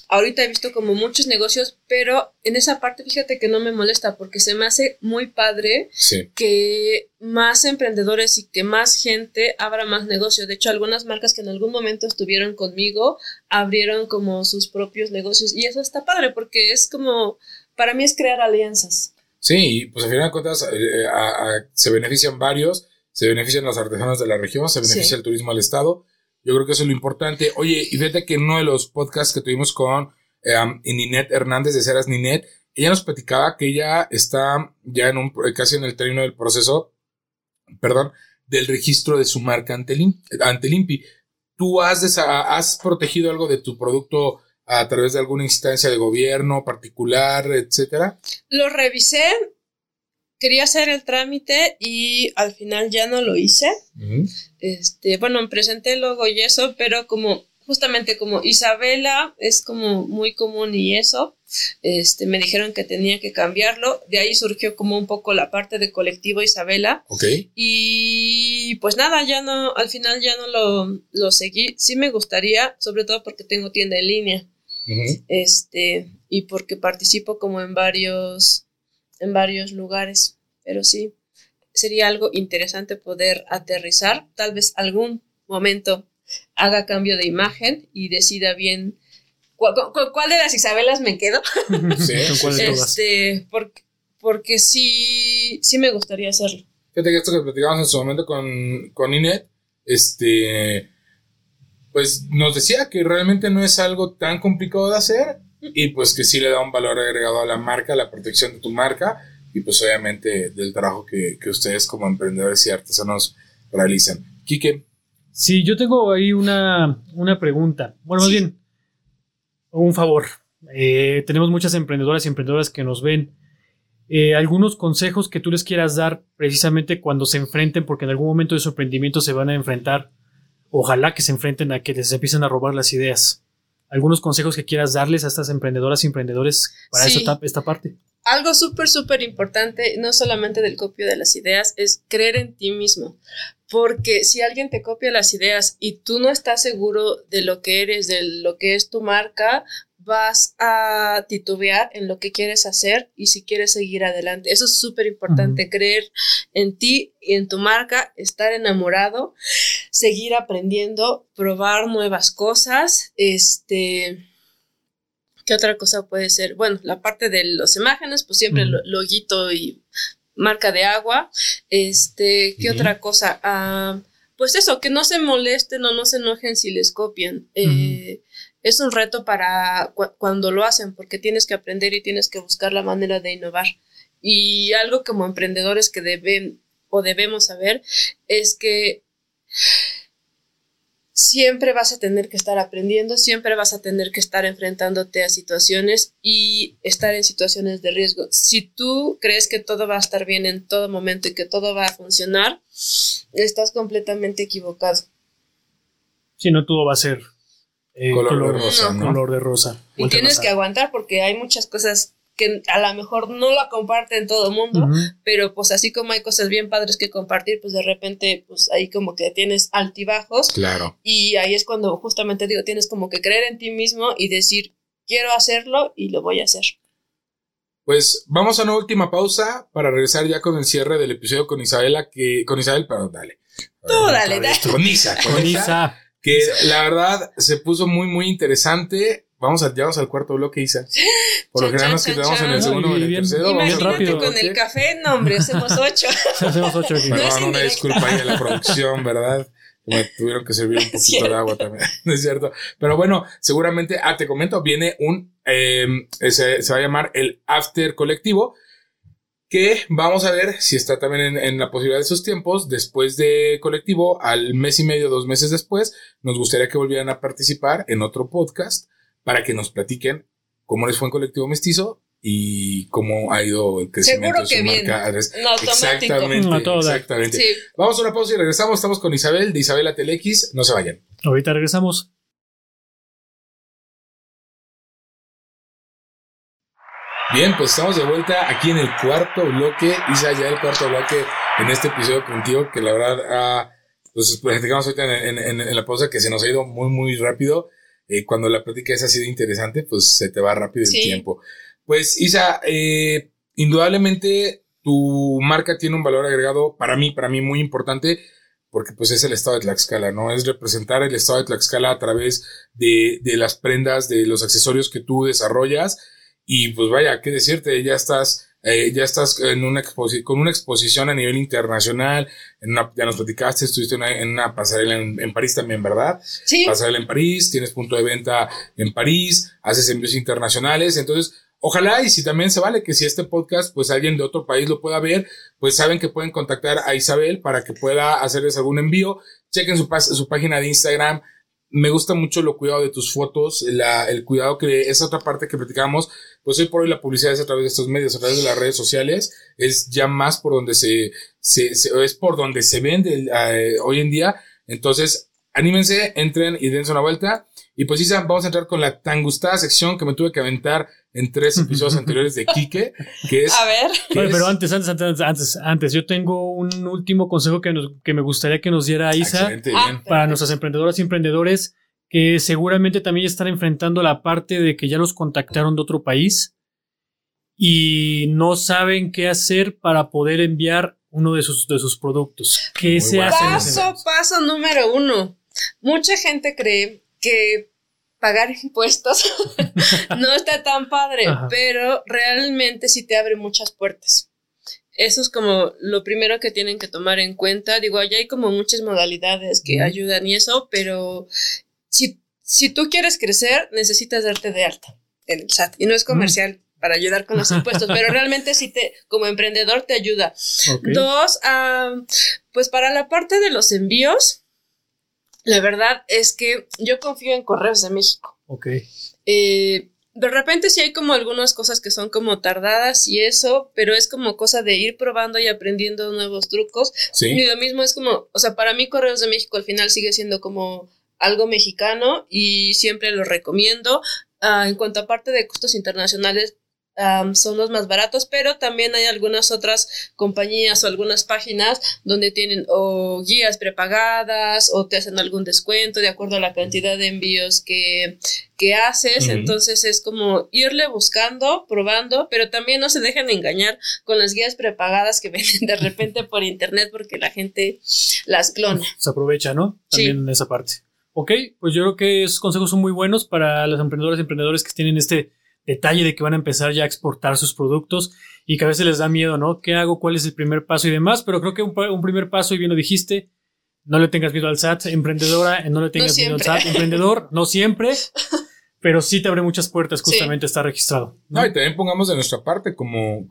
ahorita he visto como muchos negocios, pero en esa parte fíjate que no me molesta porque se me hace muy padre que más emprendedores y que más gente abra más negocios. De hecho, algunas marcas que en algún momento estuvieron conmigo abrieron como sus propios negocios y eso está padre porque es como, para mí es crear alianzas. Sí, pues al final de cuentas se benefician varios, se benefician las artesanas de la región, se beneficia el turismo al estado. Yo creo que eso es lo importante. Oye, y fíjate que en uno de los podcasts que tuvimos con Ninette Hernández de Ceras Ninette, ella nos platicaba que ella está ya en un, casi en el término del proceso, del registro de su marca ante el INPI. ¿Tú has protegido algo de tu producto a través de alguna instancia de gobierno particular, etcétera? Lo revisé. Quería hacer el trámite y al final ya no lo hice. Uh-huh. Bueno, me presenté luego y eso, pero como justamente como Isabela es como muy común y eso, me dijeron que tenía que cambiarlo. De ahí surgió como un poco la parte de colectivo Isabela. Okay. Y pues nada, ya no, al final ya no lo seguí. Sí me gustaría, sobre todo porque tengo tienda en línea. Uh-huh. Y porque participo como en varios lugares, pero sí, sería algo interesante poder aterrizar, tal vez algún momento haga cambio de imagen y decida bien cuál de las Isabelas me quedo. Sí, porque sí me gustaría hacerlo. Fíjate que esto que platicamos en su momento con Ninette, pues nos decía que realmente no es algo tan complicado de hacer, y pues que sí le da un valor agregado a la marca, a la protección de tu marca y pues obviamente del trabajo que ustedes como emprendedores y artesanos realizan. Quique. Sí, yo tengo ahí una pregunta. Bueno, más bien, un favor. Tenemos muchas emprendedoras y emprendedoras que nos ven. Algunos consejos que tú les quieras dar precisamente cuando se enfrenten, porque en algún momento de su emprendimiento se van a enfrentar. Ojalá que se enfrenten a que les empiecen a robar las ideas. ¿Algunos consejos que quieras darles a estas emprendedoras y emprendedores para esta parte? Algo súper, súper importante, no solamente del copio de las ideas, es creer en ti mismo. Porque si alguien te copia las ideas y tú no estás seguro de lo que eres, de lo que es tu marca, vas a titubear en lo que quieres hacer y si quieres seguir adelante. Eso es súper importante, uh-huh. Creer en ti y en tu marca, estar enamorado, seguir aprendiendo, probar nuevas cosas. ¿Qué otra cosa puede ser? Bueno, la parte de las imágenes, pues siempre uh-huh. Loguito y marca de agua. ¿Qué uh-huh. otra cosa? Pues eso, que no se molesten o no se enojen si les copian. Uh-huh. Es un reto para cuando lo hacen, porque tienes que aprender y tienes que buscar la manera de innovar. Y algo como emprendedores que debemos saber es que siempre vas a tener que estar aprendiendo, siempre vas a tener que estar enfrentándote a situaciones y estar en situaciones de riesgo. Si tú crees que todo va a estar bien en todo momento y que todo va a funcionar, estás completamente equivocado. Si no, todo va a ser... color de rosa, ¿no? Color de rosa. Y tienes que aguantar porque hay muchas cosas que a lo mejor no la comparten todo el mundo, uh-huh. pero pues así como hay cosas bien padres que compartir, pues de repente pues ahí como que tienes altibajos. Claro. Y ahí es cuando justamente digo, tienes como que creer en ti mismo y decir, quiero hacerlo y lo voy a hacer. Pues vamos a una última pausa para regresar ya con el cierre del episodio con Isabela, Con Isa. Que la verdad se puso muy, muy interesante. Llegamos al cuarto bloque, Isa. Por lo general nos quedamos en el segundo o en el tercero. Imagínate con el café, no, hombre, hacemos 8. Hacemos 8 aquí. Perdón, una disculpa ahí a la producción, ¿verdad? Me tuvieron que servir un poquito de agua también, ¿no es cierto? Pero bueno, seguramente, te comento, viene se va a llamar el After Colectivo, que vamos a ver si está también en la posibilidad de sus tiempos. Después de Colectivo, al mes y medio, 2 meses después, nos gustaría que volvieran a participar en otro podcast para que nos platiquen cómo les fue en Colectivo Mestizo y cómo ha ido el crecimiento de su marca. No, exactamente. Sí. Vamos a una pausa y regresamos. Estamos con Isabel, de Isabela Telex. No se vayan. Ahorita regresamos. Bien, pues estamos de vuelta aquí en el cuarto bloque, Isa, ya el cuarto bloque en este episodio contigo, que la verdad, pues platicamos ahorita en la pausa que se nos ha ido muy, muy rápido. cuando la plática es así de interesante, pues se te va rápido el tiempo. Pues Isa, indudablemente tu marca tiene un valor agregado para mí muy importante, porque pues es el estado de Tlaxcala, ¿no? Es representar el estado de Tlaxcala a través de las prendas, de los accesorios que tú desarrollas. Y pues vaya, qué decirte, ya estás en una con una exposición a nivel internacional. Ya nos platicaste, estuviste en una pasarela en París también, ¿verdad? Sí. Pasarela en París, tienes punto de venta en París, haces envíos internacionales. Entonces, ojalá, y si también se vale, que si este podcast, pues alguien de otro país lo pueda ver, pues saben que pueden contactar a Isabel para que pueda hacerles algún envío. Chequen su página de Instagram. Me gusta mucho lo cuidado de tus fotos, el cuidado que esa otra parte que platicamos, pues hoy por hoy la publicidad es a través de estos medios, a través de las redes sociales, es ya más por donde es por donde se vende hoy en día. Entonces, anímense, entren y dense una vuelta. Y pues Isa, vamos a entrar con la tan gustada sección que me tuve que aventar en 3 episodios anteriores de Quique, que es... A ver. Pero antes, yo tengo un último consejo que me gustaría que nos diera Isa para nuestras emprendedoras y emprendedores que seguramente también están enfrentando la parte de que ya los contactaron de otro país y no saben qué hacer para poder enviar uno de sus productos. ¿Qué se hace? Paso número 1. Mucha gente cree que pagar impuestos no está tan padre, ajá, pero realmente sí te abre muchas puertas. Eso es como lo primero que tienen que tomar en cuenta. Digo, allá hay como muchas modalidades que ayudan y eso, pero si tú quieres crecer, necesitas darte de alta en el SAT. Y no es comercial para ayudar con los impuestos, pero realmente sí como emprendedor te ayuda. Okay. 2, pues para la parte de los envíos, la verdad es que yo confío en Correos de México. Ok. De repente sí hay como algunas cosas que son como tardadas y eso, pero es como cosa de ir probando y aprendiendo nuevos trucos. ¿Sí? Y lo mismo es como, o sea, para mí Correos de México al final sigue siendo como algo mexicano y siempre lo recomiendo. En cuanto a parte de costos internacionales, son los más baratos, pero también hay algunas otras compañías o algunas páginas donde tienen o guías prepagadas o te hacen algún descuento de acuerdo a la cantidad de envíos que haces. Uh-huh. Entonces es como irle buscando, probando, pero también no se dejen engañar con las guías prepagadas que venden de repente por internet, porque la gente las clona. Se aprovecha, ¿no? También sí, en esa parte. Ok, pues yo creo que esos consejos son muy buenos para las emprendedoras y emprendedores que tienen este detalle de que van a empezar ya a exportar sus productos y que a veces les da miedo, ¿no? ¿Qué hago? ¿Cuál es el primer paso y demás? Pero creo que un primer paso, y bien lo dijiste, no le tengas miedo al SAT, emprendedora, no le tengas miedo al SAT, emprendedor, no siempre, pero sí te abre muchas puertas justamente estar registrado, ¿no? No, y también pongamos de nuestra parte como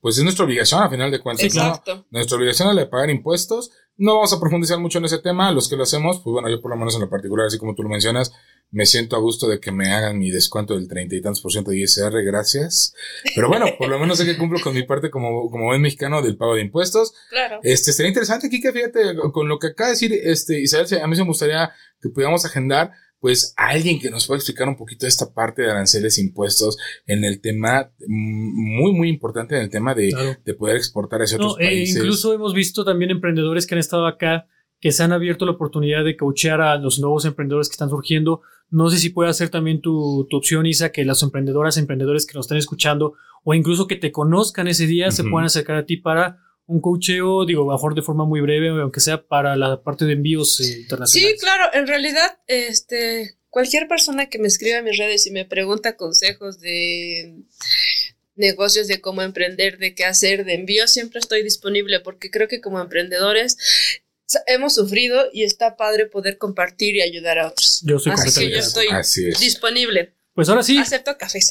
pues es nuestra obligación a final de cuentas. Exacto. ¿No? Nuestra obligación es la de pagar impuestos. No vamos a profundizar mucho en ese tema, los que lo hacemos, pues bueno, yo por lo menos en lo particular, así como tú lo mencionas, me siento a gusto de que me hagan mi descuento del 30% y tantos % de ISR, gracias. Pero bueno, por lo menos sé que cumplo con mi parte como buen mexicano del pago de impuestos. Claro. Sería interesante, Kike, fíjate, con lo que acaba de decir, Isabel, a mí me gustaría que pudiéramos agendar, pues, a alguien que nos pueda explicar un poquito esta parte de aranceles, impuestos, en el tema muy, muy importante, en el tema de poder exportar hacia otros países. Incluso hemos visto también emprendedores que han estado acá, que se han abierto la oportunidad de coachear a los nuevos emprendedores que están surgiendo. No sé si puede ser también tu opción, Isa, que las emprendedoras, emprendedores que nos están escuchando o incluso que te conozcan ese día, uh-huh, se puedan acercar a ti para un coacheo, digo, mejor de forma muy breve, aunque sea para la parte de envíos internacionales. Sí, claro, en realidad, cualquier persona que me escriba en mis redes y me pregunta consejos de negocios, de cómo emprender, de qué hacer, de envíos, siempre estoy disponible, porque creo que como emprendedores hemos sufrido y está padre poder compartir y ayudar a otros. Yo soy completamente disponible. Pues ahora sí. Acepto cafés.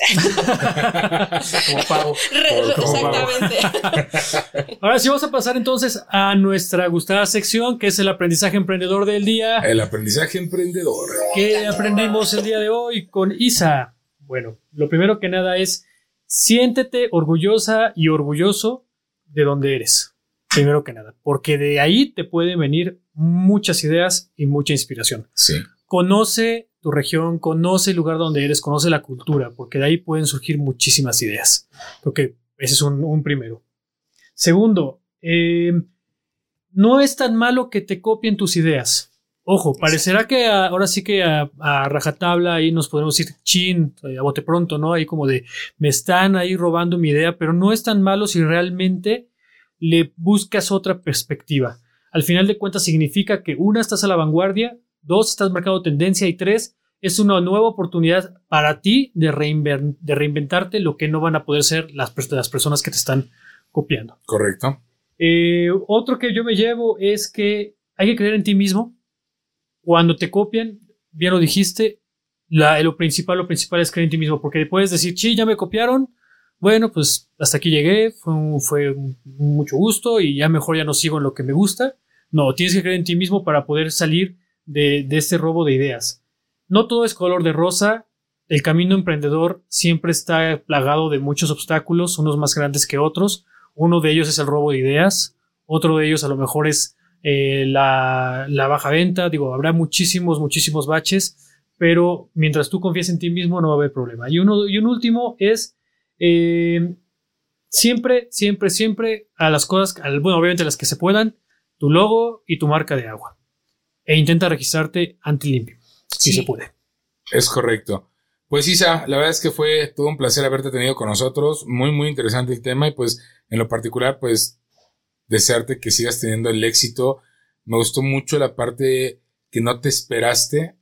Como pago. Exactamente. Ahora sí vamos a pasar entonces a nuestra gustada sección, que es el aprendizaje emprendedor del día. El aprendizaje emprendedor. ¿Qué aprendimos el día de hoy con Isa? Bueno, lo primero que nada es siéntete orgullosa y orgulloso de donde eres. Primero que nada, porque de ahí te pueden venir muchas ideas y mucha inspiración. Sí. Conoce tu región, conoce el lugar donde eres, conoce la cultura, porque de ahí pueden surgir muchísimas ideas. Creo que ese es un primero. Segundo, no es tan malo que te copien tus ideas. Ojo, parecerá que ahora sí que a rajatabla ahí nos podemos ir chin, a bote pronto, ¿no? Ahí como de, me están ahí robando mi idea, pero no es tan malo si realmente le buscas otra perspectiva. Al final de cuentas significa que una, estás a la vanguardia, dos, estás marcando tendencia y tres, es una nueva oportunidad para ti de reinventarte lo que no van a poder ser las personas que te están copiando. Correcto. Otro que yo me llevo es que hay que creer en ti mismo. Cuando te copian, bien lo dijiste, lo principal es creer en ti mismo, porque puedes decir, sí, ya me copiaron, bueno, pues hasta aquí llegué, fue mucho gusto y ya mejor ya no sigo en lo que me gusta. No, tienes que creer en ti mismo para poder salir de este robo de ideas. No todo es color de rosa, el camino emprendedor siempre está plagado de muchos obstáculos, unos más grandes que otros. Uno de ellos es el robo de ideas, otro de ellos a lo mejor es la baja venta. Digo, habrá muchísimos baches, pero mientras tú confíes en ti mismo no va a haber problema. Y un último es siempre a las cosas, bueno, obviamente las que se puedan, tu logo y tu marca de agua, e intenta registrarte ante limpio, si se puede. Es correcto. Pues Isa, la verdad es que fue todo un placer haberte tenido con nosotros, muy muy interesante el tema, y pues en lo particular pues desearte que sigas teniendo el éxito. Me gustó mucho la parte que no te esperaste,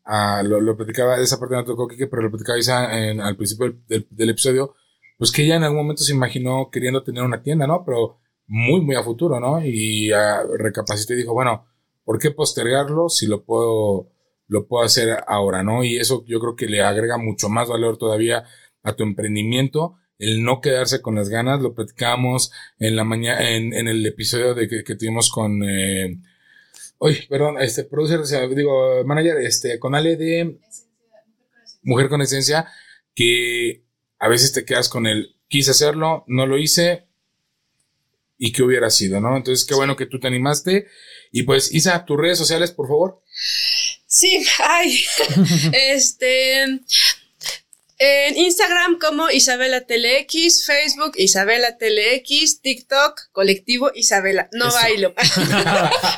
lo platicaba, esa parte no tocó Kike, pero lo platicaba Isa al principio del episodio, pues que ella en algún momento se imaginó queriendo tener una tienda, ¿no? Pero muy muy a futuro, ¿no? Y recapacité y dijo, bueno, ¿por qué postergarlo si lo puedo hacer ahora, ¿no? Y eso yo creo que le agrega mucho más valor todavía a tu emprendimiento, el no quedarse con las ganas. Lo platicamos en la mañana, en el episodio que tuvimos con manager, con Ale de Mujer con Esencia, que a veces te quedas con el quise hacerlo, no lo hice, y qué hubiera sido, ¿no? Entonces, qué bueno que tú te animaste. Y pues, Isa, tus redes sociales, por favor. Sí, en Instagram como Isabela TeleX, Facebook Isabela TeleX, TikTok Colectivo Isabela. No eso. Bailo.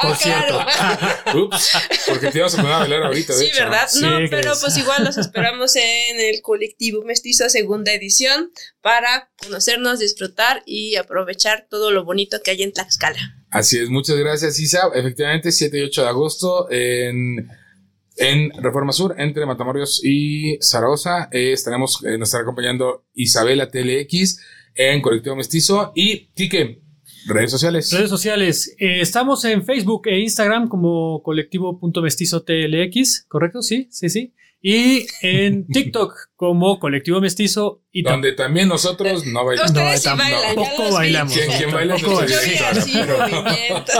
Por cierto. Ups, porque te ibas a poner a bailar ahorita. Sí, de hecho, ¿verdad? No, sí, pero pues igual los esperamos en el Colectivo Mestizo segunda edición para conocernos, disfrutar y aprovechar todo lo bonito que hay en Tlaxcala. Así es, muchas gracias, Isa. Efectivamente, 7 y 8 de agosto en Reforma Sur, entre Matamoros y Zaragoza, nos estará acompañando Isabela TeleX en Colectivo Mestizo. Y Kike, redes sociales. Redes sociales. Estamos en Facebook e Instagram como colectivo.mestizoTLX, ¿correcto? Sí. Y en TikTok como Colectivo Mestizo. Y donde también nosotros no bailamos. Ustedes sí bailan, no. Poco bailamos. ¿Quién baila? Yo así, movimiento.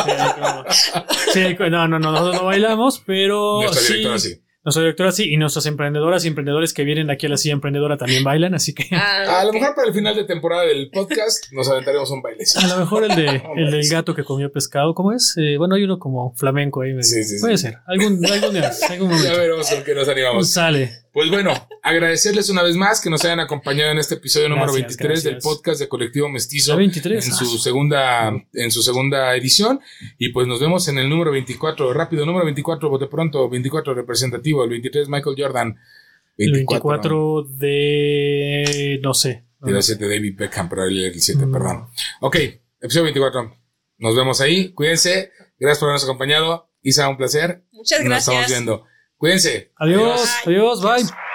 Sí, no, nosotros no bailamos, pero Nuestra directora sí, y nuestras emprendedoras y emprendedores que vienen aquí a la silla emprendedora también bailan, así que... A lo mejor para el final de temporada del podcast nos aventaremos un baile. A lo mejor el del gato que comió pescado, ¿cómo es? Bueno, hay uno como flamenco ahí. Sí. Puede ser, algún día, algún momento. Ya veremos con qué nos animamos. Sale. Pues bueno, agradecerles una vez más que nos hayan acompañado en este episodio número 23 del podcast de Colectivo Mestizo en su segunda edición, y pues nos vemos en el número 24, rápido, número 24, bote pronto, 24 representativo, el 23 Michael Jordan, 24 de, no sé, el 7 David Beckham, pero el 7, perdón. Ok, episodio 24, nos vemos ahí, cuídense, gracias por habernos acompañado, Isa, un placer. Muchas gracias. Nos estamos viendo. Cuídense. Adiós. Bye.